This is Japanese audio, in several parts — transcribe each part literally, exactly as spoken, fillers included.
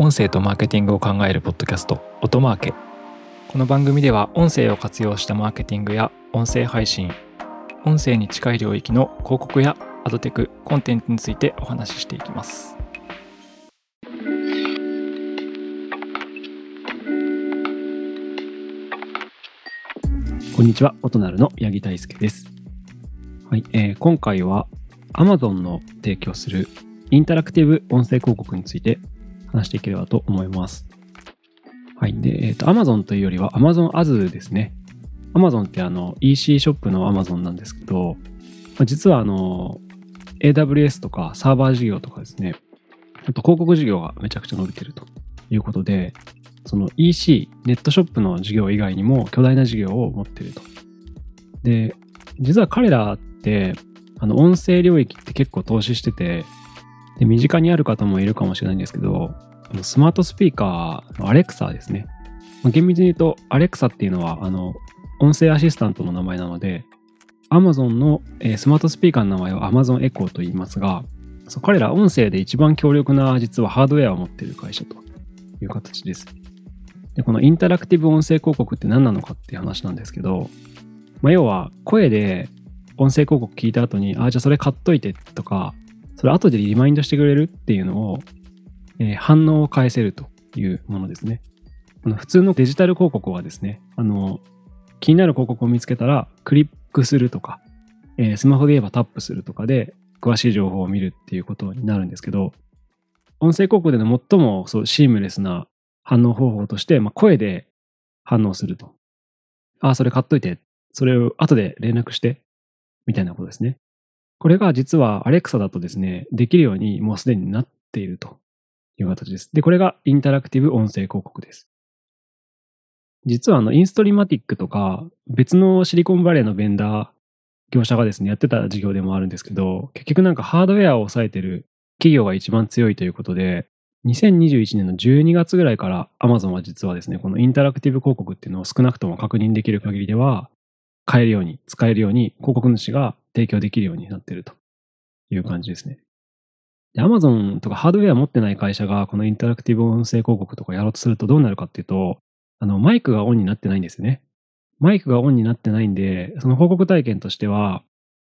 音声とマーケティングを考えるポッドキャスト、音マーケ。この番組では音声を活用したマーケティングや音声配信、音声に近い領域の広告やアドテク、コンテンツについてお話ししていきます。こんにちは、音なるの八木大輔です。はい、えー、今回は Amazon の提供するインタラクティブ音声広告について話していければと思います。はい、で、えっと、Amazon というよりは Amazon Ads ですね。Amazon ってあの イーシー ショップの Amazon なんですけど、実はあの エーダブリューエス とかサーバー事業とかですね、あと広告事業がめちゃくちゃ伸びてるということで、その イーシー ネットショップの事業以外にも巨大な事業を持っていると。で、実は彼らってあの音声領域って結構投資してて、で身近にある方もいるかもしれないんですけど、スマートスピーカーの Alexa ですね。まあ、厳密に言うと Alexa っていうのはあの音声アシスタントの名前なので、Amazon の、えー、スマートスピーカーの名前は Amazon Echo と言いますが、そう彼ら音声で一番強力な実はハードウェアを持っている会社という形です。で、このインタラクティブ音声広告って何なのかっていう話なんですけど、まあ、要は声で音声広告聞いた後に、あ、じゃあそれ買っといてとか、それ後でリマインドしてくれるっていうのを、えー、反応を返せるというものですね。あの普通のデジタル広告はですね、あの気になる広告を見つけたらクリックするとか、えー、スマホで言えばタップするとかで詳しい情報を見るっていうことになるんですけど、音声広告での最もそうシームレスな反応方法として、まあ、声で反応すると。ああ、それ買っといて、それを後で連絡して、みたいなことですね。これが実は Alexa だとですね、できるようにもうすでになっているという形です。で、これがインタラクティブ音声広告です。実はあのインストリマティックとか別のシリコンバレーのベンダー業者がですねやってた事業でもあるんですけど、結局なんかハードウェアを抑えてる企業が一番強いということで、にせんにじゅういちねんのじゅうにがつぐらいから Amazon は実はですねこのインタラクティブ広告っていうのを少なくとも確認できる限りでは買えるように使えるように広告主が提供できるようになっているという感じですね。で Amazon とかハードウェア持ってない会社がこのインタラクティブ音声広告とかやろうとするとどうなるかっていうと、あの、マイクがオンになってないんですよね。マイクがオンになってないんで、その報告体験としては、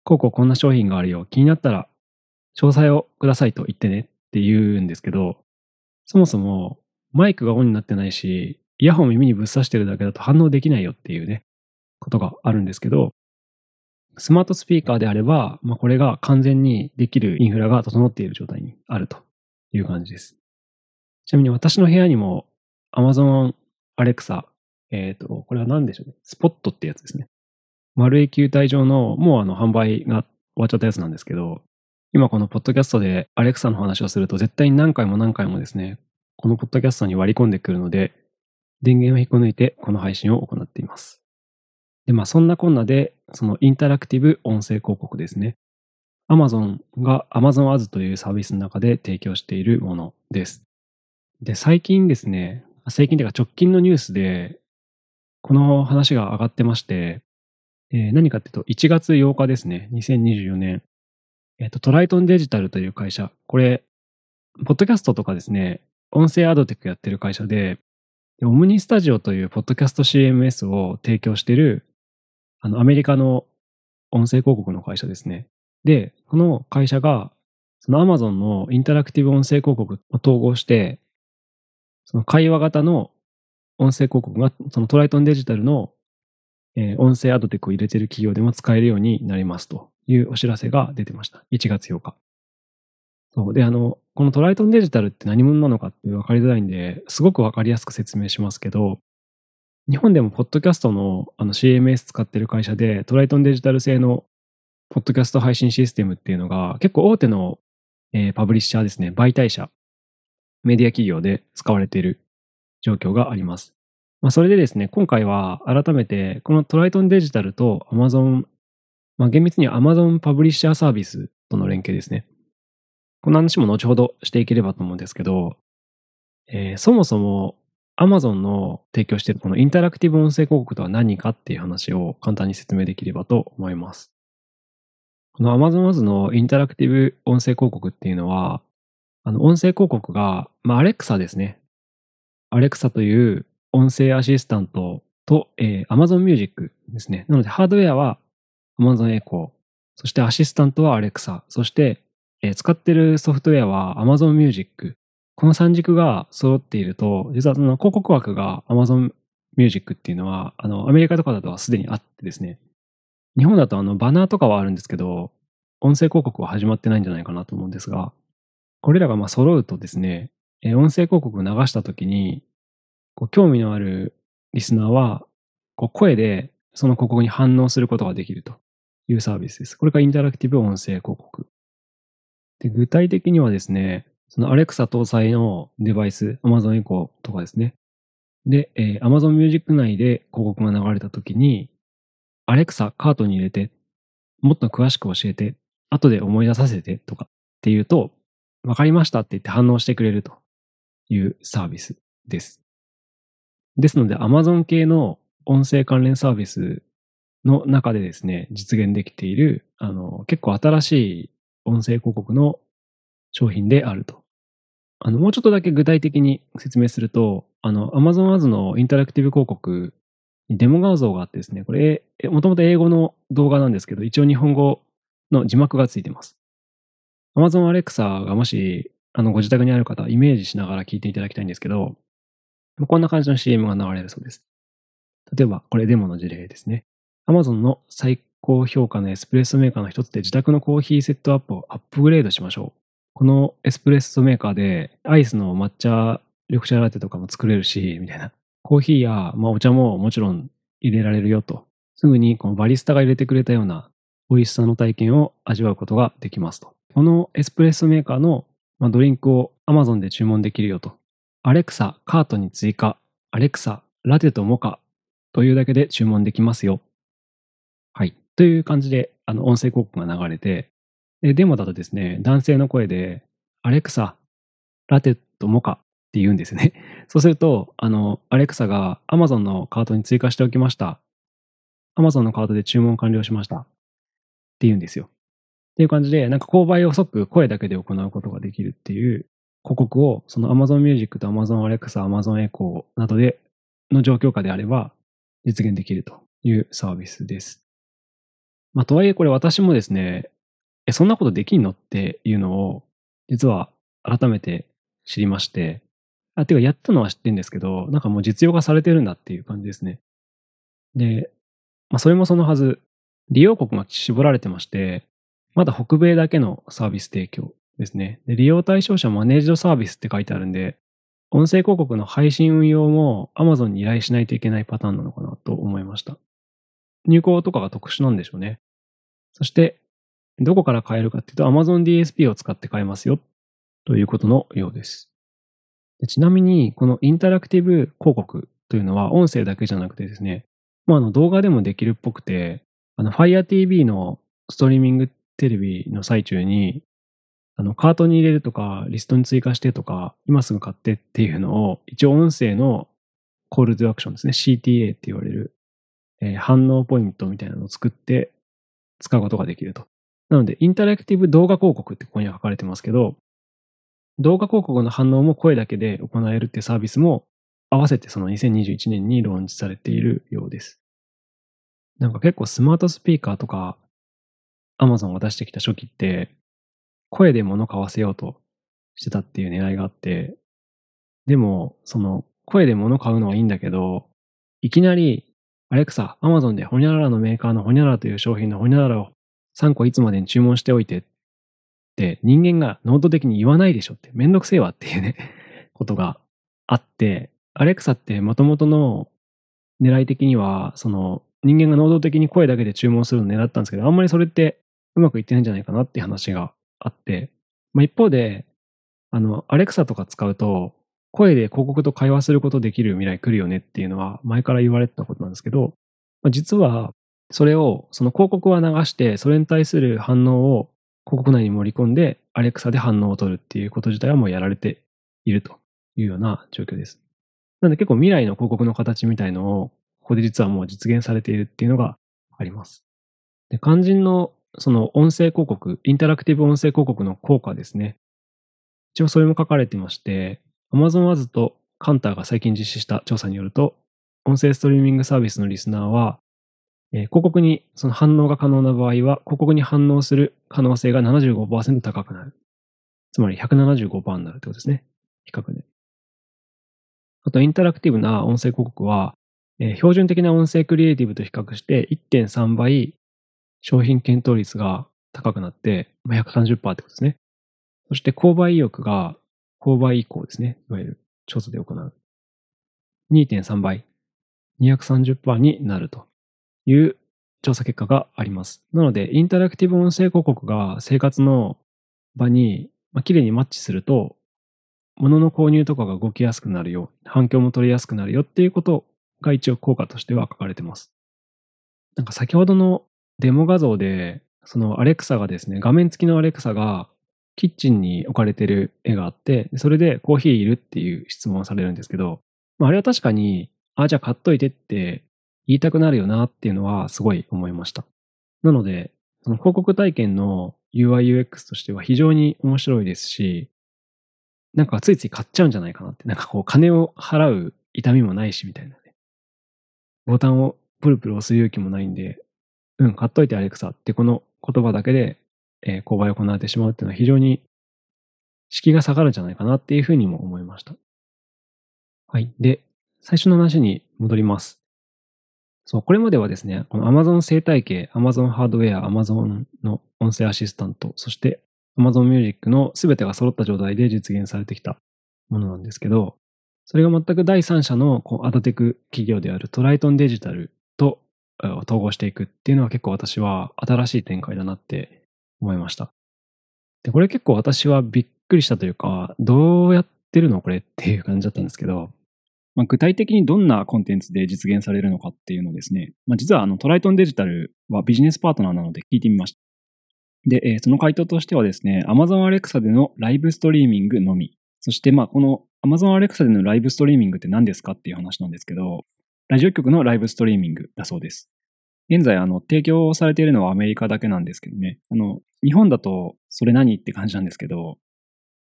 こうこうこんな商品があるよ。気になったら、詳細をくださいと言ってねって言うんですけど、そもそもマイクがオンになってないし、イヤホン耳にぶっ刺してるだけだと反応できないよっていうね、ことがあるんですけど、スマートスピーカーであれば、まあ、これが完全にできるインフラが整っている状態にあるという感じです。ちなみに私の部屋にも Amazon Alexa、えっと、これは何でしょうね。スポットってやつですね。丸い球体状の、もうあの、販売が終わっちゃったやつなんですけど、今このポッドキャストで Alexa の話をすると、絶対に何回も何回もですね、このポッドキャストに割り込んでくるので、電源を引っこ抜いて、この配信を行っています。で、まあ、そんなこんなで、そのインタラクティブ音声広告ですね。Amazon が Amazon Ads というサービスの中で提供しているものです。で、最近ですね、最近というか直近のニュースでこの話が上がってまして、えー、何かというといちがつようかですね、にせんにじゅうよねん、えーと、トライトンデジタルという会社、これポッドキャストとかですね音声アドテックやってる会社で、オムニスタジオというポッドキャスト シーエムエス を提供しているあのアメリカの音声広告の会社ですね。で、この会社がその Amazon のインタラクティブ音声広告を統合して、その会話型の音声広告が、そのトライトンデジタルの音声アドテックを入れている企業でも使えるようになりますというお知らせが出てました。いちがつようか。そうで、あの、このトライトンデジタルって何者なのかって分かりづらいんで、すごく分かりやすく説明しますけど、日本でもポッドキャストの、あの シーエムエス 使ってる会社で、トライトンデジタル製のポッドキャスト配信システムっていうのが、結構大手の、えー、パブリッシャーですね、媒体社。メディア企業で使われている状況があります。まあ、それでですね、今回は改めてこのトライトンデジタルと Amazon、まあ、厳密には Amazon パブリッシャーサービスとの連携ですね。この話も後ほどしていければと思うんですけど、えー、そもそも Amazon の提供しているこのインタラクティブ音声広告とは何かっていう話を簡単に説明できればと思います。この Amazon Ads のインタラクティブ音声広告っていうのは、あの音声広告が、まあ、Alexa ですね。Alexa という音声アシスタントと、えー、Amazon Music ですね。なので、ハードウェアは Amazon Echo、そしてアシスタントは Alexa、そして、えー、使ってるソフトウェアは Amazon Music。このさん軸が揃っていると、実はその広告枠が Amazon Music っていうのは、あの、アメリカとかだとはすでにあってですね。日本だとあの、バナーとかはあるんですけど、音声広告は始まってないんじゃないかなと思うんですが、これらがまあ揃うとですね、えー、音声広告を流したときに、こう興味のあるリスナーは、こう声でその広告に反応することができるというサービスです。これがインタラクティブ音声広告。で、具体的にはですね、その Alexa 搭載のデバイス、Amazon Echo とかですね。で、えー、Amazon Music 内で広告が流れたときに、Alexa カートに入れて、もっと詳しく教えて、後で思い出させてとかっていうと、わかりましたって言って反応してくれるというサービスです。ですので Amazon 系の音声関連サービスの中でですね、実現できている、あの、結構新しい音声広告の商品であると。あの、もうちょっとだけ具体的に説明すると、あの、Amazon Ads のインタラクティブ広告にデモ画像があってですね、これ、もともと英語の動画なんですけど、一応日本語の字幕がついてます。Amazon Alexa がもし、あの、ご自宅にある方、イメージしながら聞いていただきたいんですけど、こんな感じの シーエム が流れるそうです。例えば、これデモの事例ですね。Amazon の最高評価のエスプレッソメーカーの一つで自宅のコーヒーセットアップをアップグレードしましょう。このエスプレッソメーカーでアイスの抹茶緑茶ラテとかも作れるし、みたいな。コーヒーや、まあ、お茶ももちろん入れられるよと。すぐにこのバリスタが入れてくれたような美味しさの体験を味わうことができますと。このエスプレッソメーカーのドリンクを Amazon で注文できるよと。Alexa カートに追加。Alexa ラテとモカというだけで注文できますよ。はい。という感じで、あの、音声広告が流れて、で、デモだとですね、男性の声で Alexa ラテとモカって言うんですね。そうすると、あの、Alexa が Amazon のカートに追加しておきました。Amazon のカートで注文完了しました。って言うんですよ。っていう感じで、なんか購買を即声だけで行うことができるっていう広告を、その Amazon Music と Amazon Alexa、Amazon Echo などでの状況下であれば実現できるというサービスです。まあ、とはいえこれ私もですね、え、そんなことできんのっていうのを実は改めて知りまして、あ、てかやったのは知ってるんですけど、なんかもう実用化されてるんだっていう感じですね。で、まあ、それもそのはず、利用国が絞られてまして、まだ北米だけのサービス提供ですね。で、利用対象者マネージドサービスって書いてあるんで、音声広告の配信運用も Amazon に依頼しないといけないパターンなのかなと思いました。入稿とかが特殊なんでしょうね。そして、どこから買えるかっていうと Amazon ディーエスピー を使って買えますよということのようです。で、ちなみに、このインタラクティブ広告というのは音声だけじゃなくてですね、まあ、あの動画でもできるっぽくて、あの Fire ティーブイ のストリーミングテレビの最中に、あの、カートに入れるとか、リストに追加してとか、今すぐ買ってっていうのを、一応音声のコールドアクションですね。シーティーエー って言われる、えー、反応ポイントみたいなのを作って使うことができると。なので、インタラクティブ動画広告ってここには書かれてますけど、動画広告の反応も声だけで行えるってサービスも合わせてそのにせんにじゅういちねんにローンチされているようです。なんか結構スマートスピーカーとか、Amazon が出してきた初期って、声で物買わせようとしてたっていう狙いがあって、でも、その、声で物買うのはいいんだけど、いきなり、Alexa、Amazon でホニャララのメーカーのホニャララという商品のホニャララをさんこいつまでに注文しておいてって、人間が能動的に言わないでしょって、めんどくせえわっていうね、ことがあって、Alexa って元々の狙い的には、その、人間が能動的に声だけで注文するのを狙ったんですけど、あんまりそれって、うまくいってないんじゃないかなって話があって。まあ、一方で、あの、アレクサとか使うと、声で広告と会話することできる未来来るよねっていうのは前から言われてたことなんですけど、まあ、実は、それを、その広告は流して、それに対する反応を広告内に盛り込んで、アレクサで反応を取るっていうこと自体はもうやられているというような状況です。なので結構未来の広告の形みたいのを、ここで実はもう実現されているっていうのがあります。で、肝心のその音声広告、インタラクティブ音声広告の効果ですね。一応それも書かれてまして、Amazon Ads とカンターが最近実施した調査によると、音声ストリーミングサービスのリスナーは、えー、広告にその反応が可能な場合は、広告に反応する可能性が ななじゅうごパーセント 高くなる。つまり ひゃくななじゅうごパーセント になるってことですね。比較で。あと、インタラクティブな音声広告は、えー、標準的な音声クリエイティブと比較して いってんさん 倍商品検討率が高くなって、まあ、ひゃくさんじゅっパーセント ってことですね。そして、購買意欲が購買以降ですね。いわゆる調査で行う。にてんさん 倍、にひゃくさんじゅっパーセント になるという調査結果があります。なので、インタラクティブ音声広告が生活の場に綺麗にマッチすると、物の購入とかが動きやすくなるよ、反響も取りやすくなるよっていうことが一応効果としては書かれてます。なんか先ほどのデモ画像で、そのアレクサがですね、画面付きのアレクサがキッチンに置かれてる絵があって、それでコーヒーいるっていう質問をされるんですけど、まあ、あれは確かに、あ、じゃあ買っといてって言いたくなるよなっていうのはすごい思いました。なので、その広告体験の ユーアイユーエックス としては非常に面白いですし、なんかついつい買っちゃうんじゃないかなって、なんかこう金を払う痛みもないしみたいなね。ボタンをプルプル押す勇気もないんで、うん、買っといてアレクサってこの言葉だけで、えー、購買を行ってしまうっていうのは非常に敷居が下がるんじゃないかなっていうふうにも思いました。はい。で、最初の話に戻ります。そう、これまではですね、この Amazon 生態系、Amazon ハードウェア、Amazon の音声アシスタント、そして Amazon Music の全てが揃った状態で実現されてきたものなんですけど、それが全く第三者のこうアドテク企業であるトライトンデジタルと統合していくっていうのは結構私は新しい展開だなって思いました。で、これ結構私はびっくりしたというか、どうやってるのこれっていう感じだったんですけど、まあ、具体的にどんなコンテンツで実現されるのかっていうのをですね、まあ、実はあのトライトンデジタルはビジネスパートナーなので聞いてみました。で、その回答としてはですね、Amazon Alexa でのライブストリーミングのみ。そして、まあ、この Amazon Alexa でのライブストリーミングって何ですかっていう話なんですけど、ラジオ局のライブストリーミングだそうです。現在、あの、提供されているのはアメリカだけなんですけどね、あの、日本だとそれ何って感じなんですけど、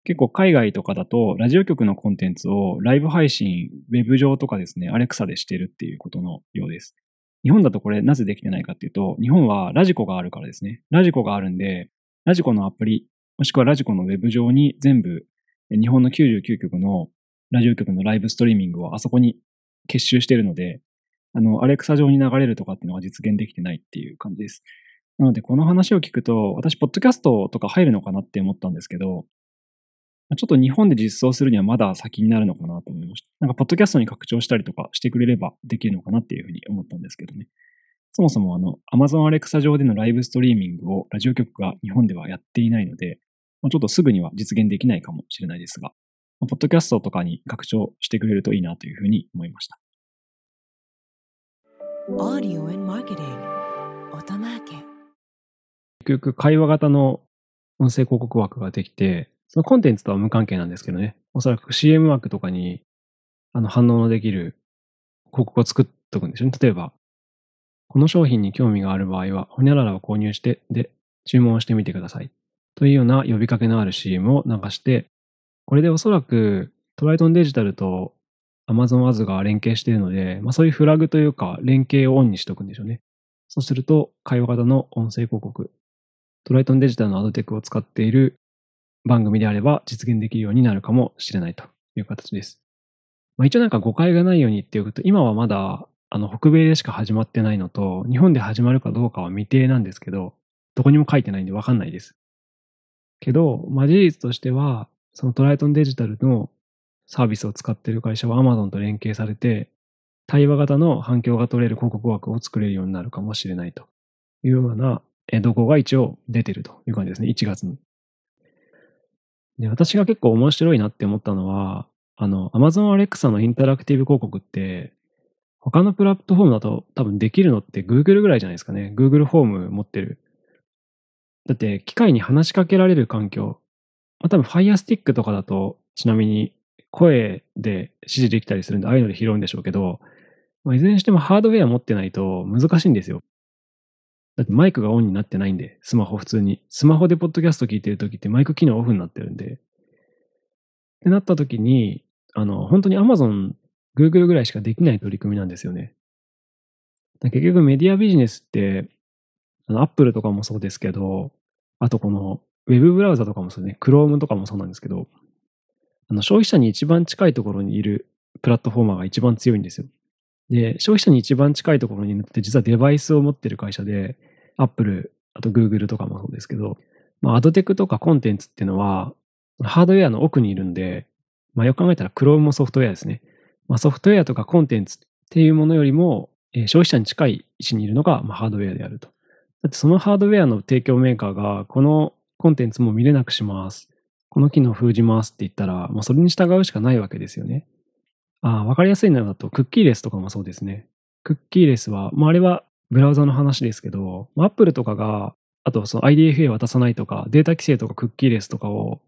結構海外とかだと、ラジオ局のコンテンツをライブ配信、ウェブ上とかですね、Alexa でしてるっていうことのようです。日本だとこれなぜできてないかっていうと、日本はラジコがあるからですね。ラジコがあるんで、ラジコのアプリ、もしくはラジコのウェブ上に全部、日本のきゅうじゅうきゅうきょくのラジオ局のライブストリーミングをあそこに結集してるので、あの、Alexa 上に流れるとかっていうのが実現できてないっていう感じです。なので、この話を聞くと、私、ポッドキャストとか入るのかなって思ったんですけど、ちょっと日本で実装するにはまだ先になるのかなと思いました。なんか、ポッドキャストに拡張したりとかしてくれればできるのかなっていうふうに思ったんですけどね。そもそもあの、Amazon Alexa 上でのライブストリーミングをラジオ局が日本ではやっていないので、ちょっとすぐには実現できないかもしれないですが、ポッドキャストとかに拡張してくれるといいなというふうに思いました。Audio and Marketing オトマーケ。結局、会話型の音声広告枠ができて、そのコンテンツとは無関係なんですけどね。おそらく シーエム 枠とかにあの反応のできる広告を作っとくんでしょうね。例えば、この商品に興味がある場合は、ほにゃららを購入して、で、注文してみてください。というような呼びかけのある シーエム を流して、これでおそらくトライトンデジタルと Amazon Ads が連携しているので、まあ、そういうフラグというか連携をオンにしとくんでしょうね。そうすると、会話型の音声広告、トライトンデジタルのアドテクを使っている番組であれば実現できるようになるかもしれないという形です。まあ、一応なんか誤解がないように言っておくと、今はまだあの北米でしか始まってないのと、日本で始まるかどうかは未定なんですけど、どこにも書いてないんでわかんないです。けど、まあ、事実としては、そのトライトンデジタルのサービスを使っている会社は Amazon と連携されて、対話型の反響が取れる広告枠を作れるようになるかもしれないというような動向が一応出てるという感じですね、いちがつに。で、私が結構面白いなって思ったのは、あの、Amazon Alexa のインタラクティブ広告って、他のプラットフォームだと多分できるのって Google ぐらいじゃないですかね。Google ホーム持ってる。だって、機械に話しかけられる環境。まあ、多分 Fire Stick とかだと、ちなみに声で指示できたりするんで、ああいうので拾うんでしょうけど、まあ、いずれにしてもハードウェア持ってないと難しいんですよ。だってマイクがオンになってないんで、スマホ普通に。スマホでポッドキャスト聞いてるときってマイク機能オフになってるんで、ってなった時に、あの、本当に Amazon、Google ぐらいしかできない取り組みなんですよね。結局メディアビジネスって、あの Apple とかもそうですけど、あとこの Web ブラウザとかもそうですね、Chrome とかもそうなんですけど、あの消費者に一番近いところにいるプラットフォーマーが一番強いんですよ。で、消費者に一番近いところにいるって実はデバイスを持ってる会社で、Apple、あと Google とかもそうですけど、まあ、アドテクとかコンテンツっていうのは、ハードウェアの奥にいるんで、まあ、よく考えたら Chrome もソフトウェアですね。まあ、ソフトウェアとかコンテンツっていうものよりも、えー、消費者に近い位置にいるのが、まあ、ハードウェアであると。だってそのハードウェアの提供メーカーが、このコンテンツも見れなくします。この機能封じますって言ったら、もうそれに従うしかないわけですよね。ああ、わかりやすいのだと、クッキーレスとかもそうですね。クッキーレスは、まあ、あれはブラウザの話ですけど、まあ、Apple とかが、あとその アイディーエフエー 渡さないとか、データ規制とかクッキーレスとかを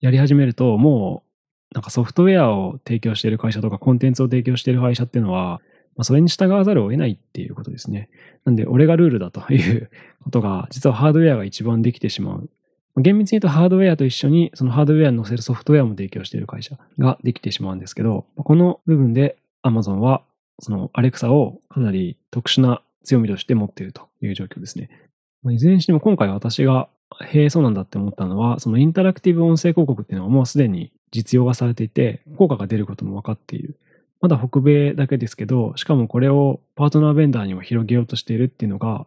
やり始めると、もうなんかソフトウェアを提供している会社とかコンテンツを提供している会社っていうのは、まあ、それに従わざるを得ないっていうことですね。なんで、俺がルールだということが、実はハードウェアが一番できてしまう。厳密に言うとハードウェアと一緒に、そのハードウェアに載せるソフトウェアも提供している会社ができてしまうんですけど、この部分で Amazon は、その Alexa をかなり特殊な強みとして持っているという状況ですね。いずれにしても今回私が、へえ、そうなんだって思ったのは、そのインタラクティブ音声広告っていうのはもうすでに実用化されていて、効果が出ることも分かっている。まだ北米だけですけど、しかもこれをパートナーベンダーにも広げようとしているっていうのが、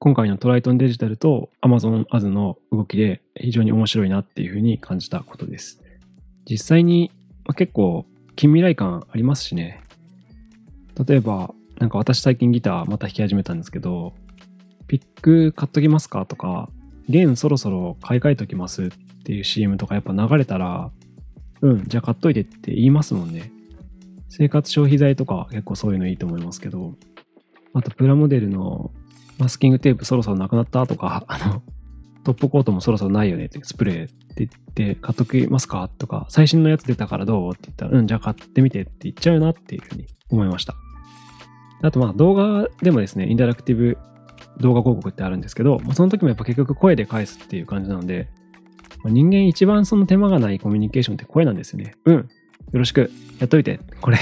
今回のトライトンデジタルと Amazon Ads の動きで非常に面白いなっていうふうに感じたことです。実際に結構近未来感ありますしね。例えば、なんか私最近ギターまた弾き始めたんですけど、ピック買っときますかとか、弦そろそろ買い替えときますっていう シーエム とかやっぱ流れたら、うん、じゃあ買っといてって言いますもんね。生活消費財とか結構そういうのいいと思いますけど、あとプラモデルのマスキングテープそろそろなくなったとか、あの、トップコートもそろそろないよねってスプレーって言って買っときますかとか、最新のやつ出たからどうって言ったら、うん、じゃあ買ってみてって言っちゃうなっていうふうに思いました。あとまあ動画でもですね、インタラクティブ動画広告ってあるんですけど、その時もやっぱ結局声で返すっていう感じなので、人間一番その手間がないコミュニケーションって声なんですよね。うん、よろしく、やっといて。これ、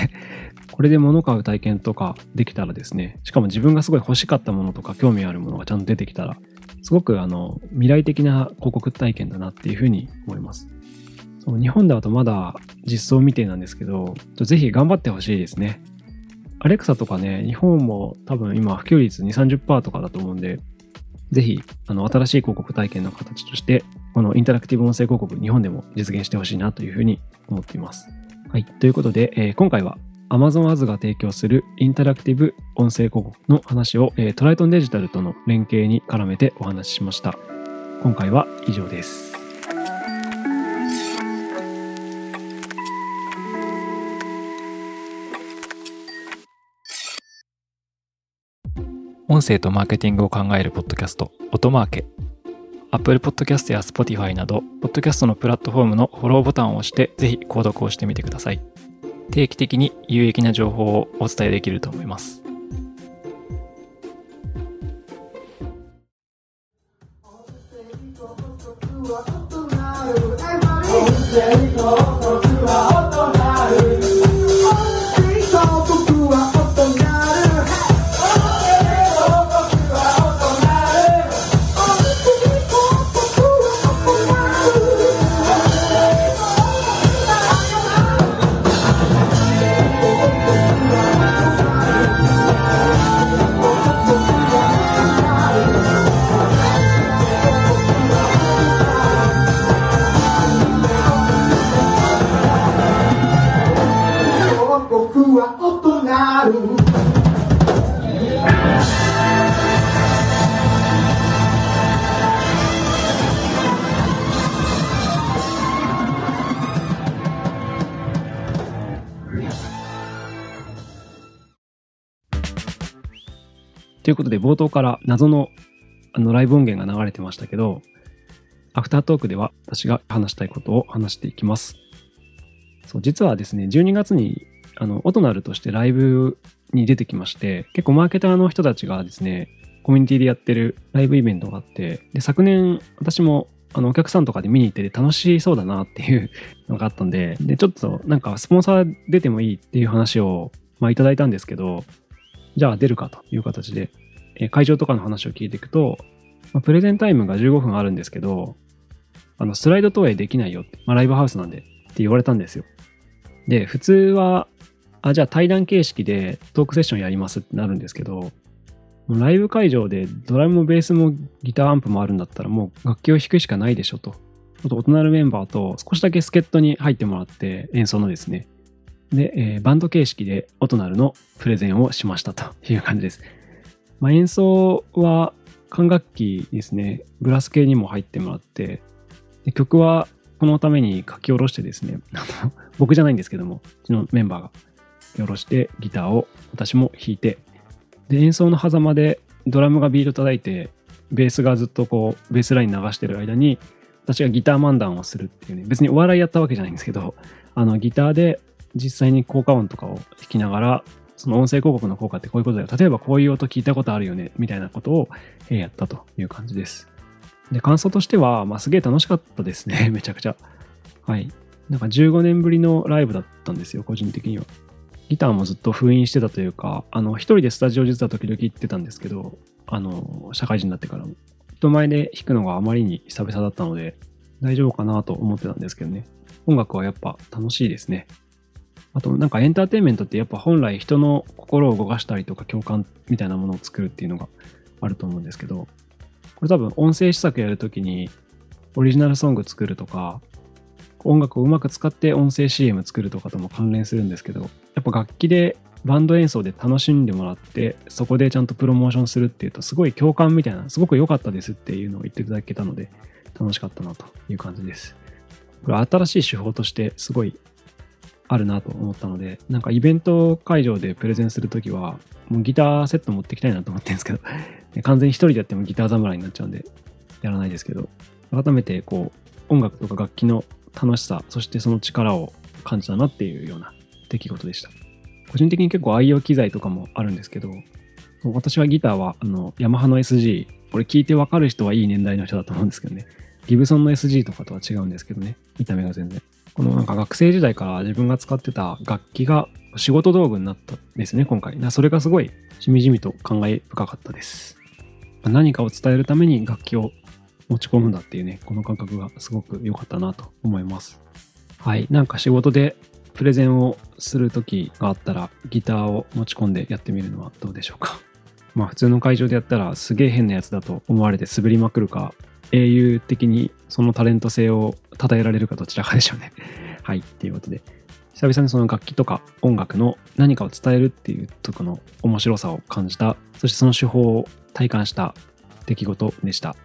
これで物買う体験とかできたらですね、しかも自分がすごい欲しかったものとか興味あるものがちゃんと出てきたら、すごくあの未来的な広告体験だなっていうふうに思います。そう、日本だとまだ実装未定なんですけど、ぜひ頑張ってほしいですね。アレクサとかね、日本も多分今普及率にじゅう、さんじゅっパーセント とかだと思うんで、ぜひあの新しい広告体験の形として、このインタラクティブ音声広告、日本でも実現してほしいなというふうに思っています。はい、ということで、えー、今回は Amazon Ads が提供するインタラクティブ音声広告の話を、えー、トライトンデジタルとの連携に絡めてお話ししました。今回は以上です。音声とマーケティングを考えるポッドキャスト、音マーケ。Apple Podcast や Spotify など、ポッドキャストのプラットフォームのフォローボタンを押して、ぜひ購読をしてみてください。定期的に有益な情報をお伝えできると思います。ということで冒頭から謎のあのライブ音源が流れてましたけど、アフタートークでは私が話したいことを話していきます。そう、実はですね、じゅうにがつにあのオトナルとしてライブに出てきまして、結構マーケターの人たちがですね、コミュニティでやってるライブイベントがあって、で昨年私もあのお客さんとかで見に行ってて楽しそうだなっていうのがあったんで、でちょっとなんかスポンサー出てもいいっていう話を、まあ、いただいたんですけど、じゃあ出るかという形で、えー、会場とかの話を聞いていくと、まあ、プレゼンタイムがじゅうごふんあるんですけど、あのスライド投影できないよって、まあ、ライブハウスなんでって言われたんですよ。で普通はあじゃあ対談形式でトークセッションやりますってなるんですけど、ライブ会場でドラムもベースもギターアンプもあるんだったらもう楽器を弾くしかないでしょと。あと大人のメンバーと少しだけ助っ人に入ってもらって演奏のですね。で、えー、バンド形式で大人のプレゼンをしましたという感じです。まあ、演奏は管楽器ですね。グラス系にも入ってもらって、で曲はこのために書き下ろしてですね、僕じゃないんですけども、うちのメンバーが書き下ろしてギターを私も弾いて、で演奏の狭間でドラムがビート叩いてベースがずっとこうベースライン流してる間に私がギター漫談をするっていうね、別にお笑いやったわけじゃないんですけど、あのギターで実際に効果音とかを弾きながら、その音声広告の効果ってこういうことだよ、例えばこういう音聞いたことあるよねみたいなことをやったという感じです。で感想としては、まあ、すげえ楽しかったですね。めちゃくちゃ、はい、なんかじゅうごねんぶりのライブだったんですよ。個人的にはギターもずっと封印してたというか、あの、一人でスタジオ実は時々行ってたんですけど、あの、社会人になってからも。人前で弾くのがあまりに久々だったので、大丈夫かなと思ってたんですけどね。音楽はやっぱ楽しいですね。あと、なんかエンターテインメントってやっぱ本来人の心を動かしたりとか共感みたいなものを作るっていうのがあると思うんですけど、これ多分音声施策やるときにオリジナルソング作るとか、音楽をうまく使って音声 シーエム 作るとかとも関連するんですけど、やっぱ楽器でバンド演奏で楽しんでもらって、そこでちゃんとプロモーションするっていうと、すごい共感みたいな、すごく良かったですっていうのを言っていただけたので、楽しかったなという感じです。これ新しい手法としてすごいあるなと思ったので、なんかイベント会場でプレゼンするときは、もうギターセット持ってきたいなと思ってるんですけど、完全に一人でやってもギター侍になっちゃうんで、やらないですけど、改めてこう、音楽とか楽器の楽しさ、そしてその力を感じたなっていうような出来事でした。個人的に結構愛用機材とかもあるんですけど、私はギターはあのヤマハの エスジー、これ聞いてわかる人はいい年代の人だと思うんですけどね。ギブソンの エスジー とかとは違うんですけどね、見た目が全然。このなんか学生時代から自分が使ってた楽器が仕事道具になったんですね、今回。それがすごいしみじみと感慨深かったです。何かを伝えるために楽器を持ち込むんだっていうね、この感覚がすごく良かったなと思います。はい、なんか仕事でプレゼンをするときがあったらギターを持ち込んでやってみるのはどうでしょうか。まあ普通の会場でやったらすげえ変なやつだと思われて滑りまくるか、英雄的にそのタレント性を称えられるかどちらかでしょうね。はい、っていうことで久々にその楽器とか音楽の何かを伝えるっていうとこの面白さを感じた、そしてその手法を体感した出来事でした。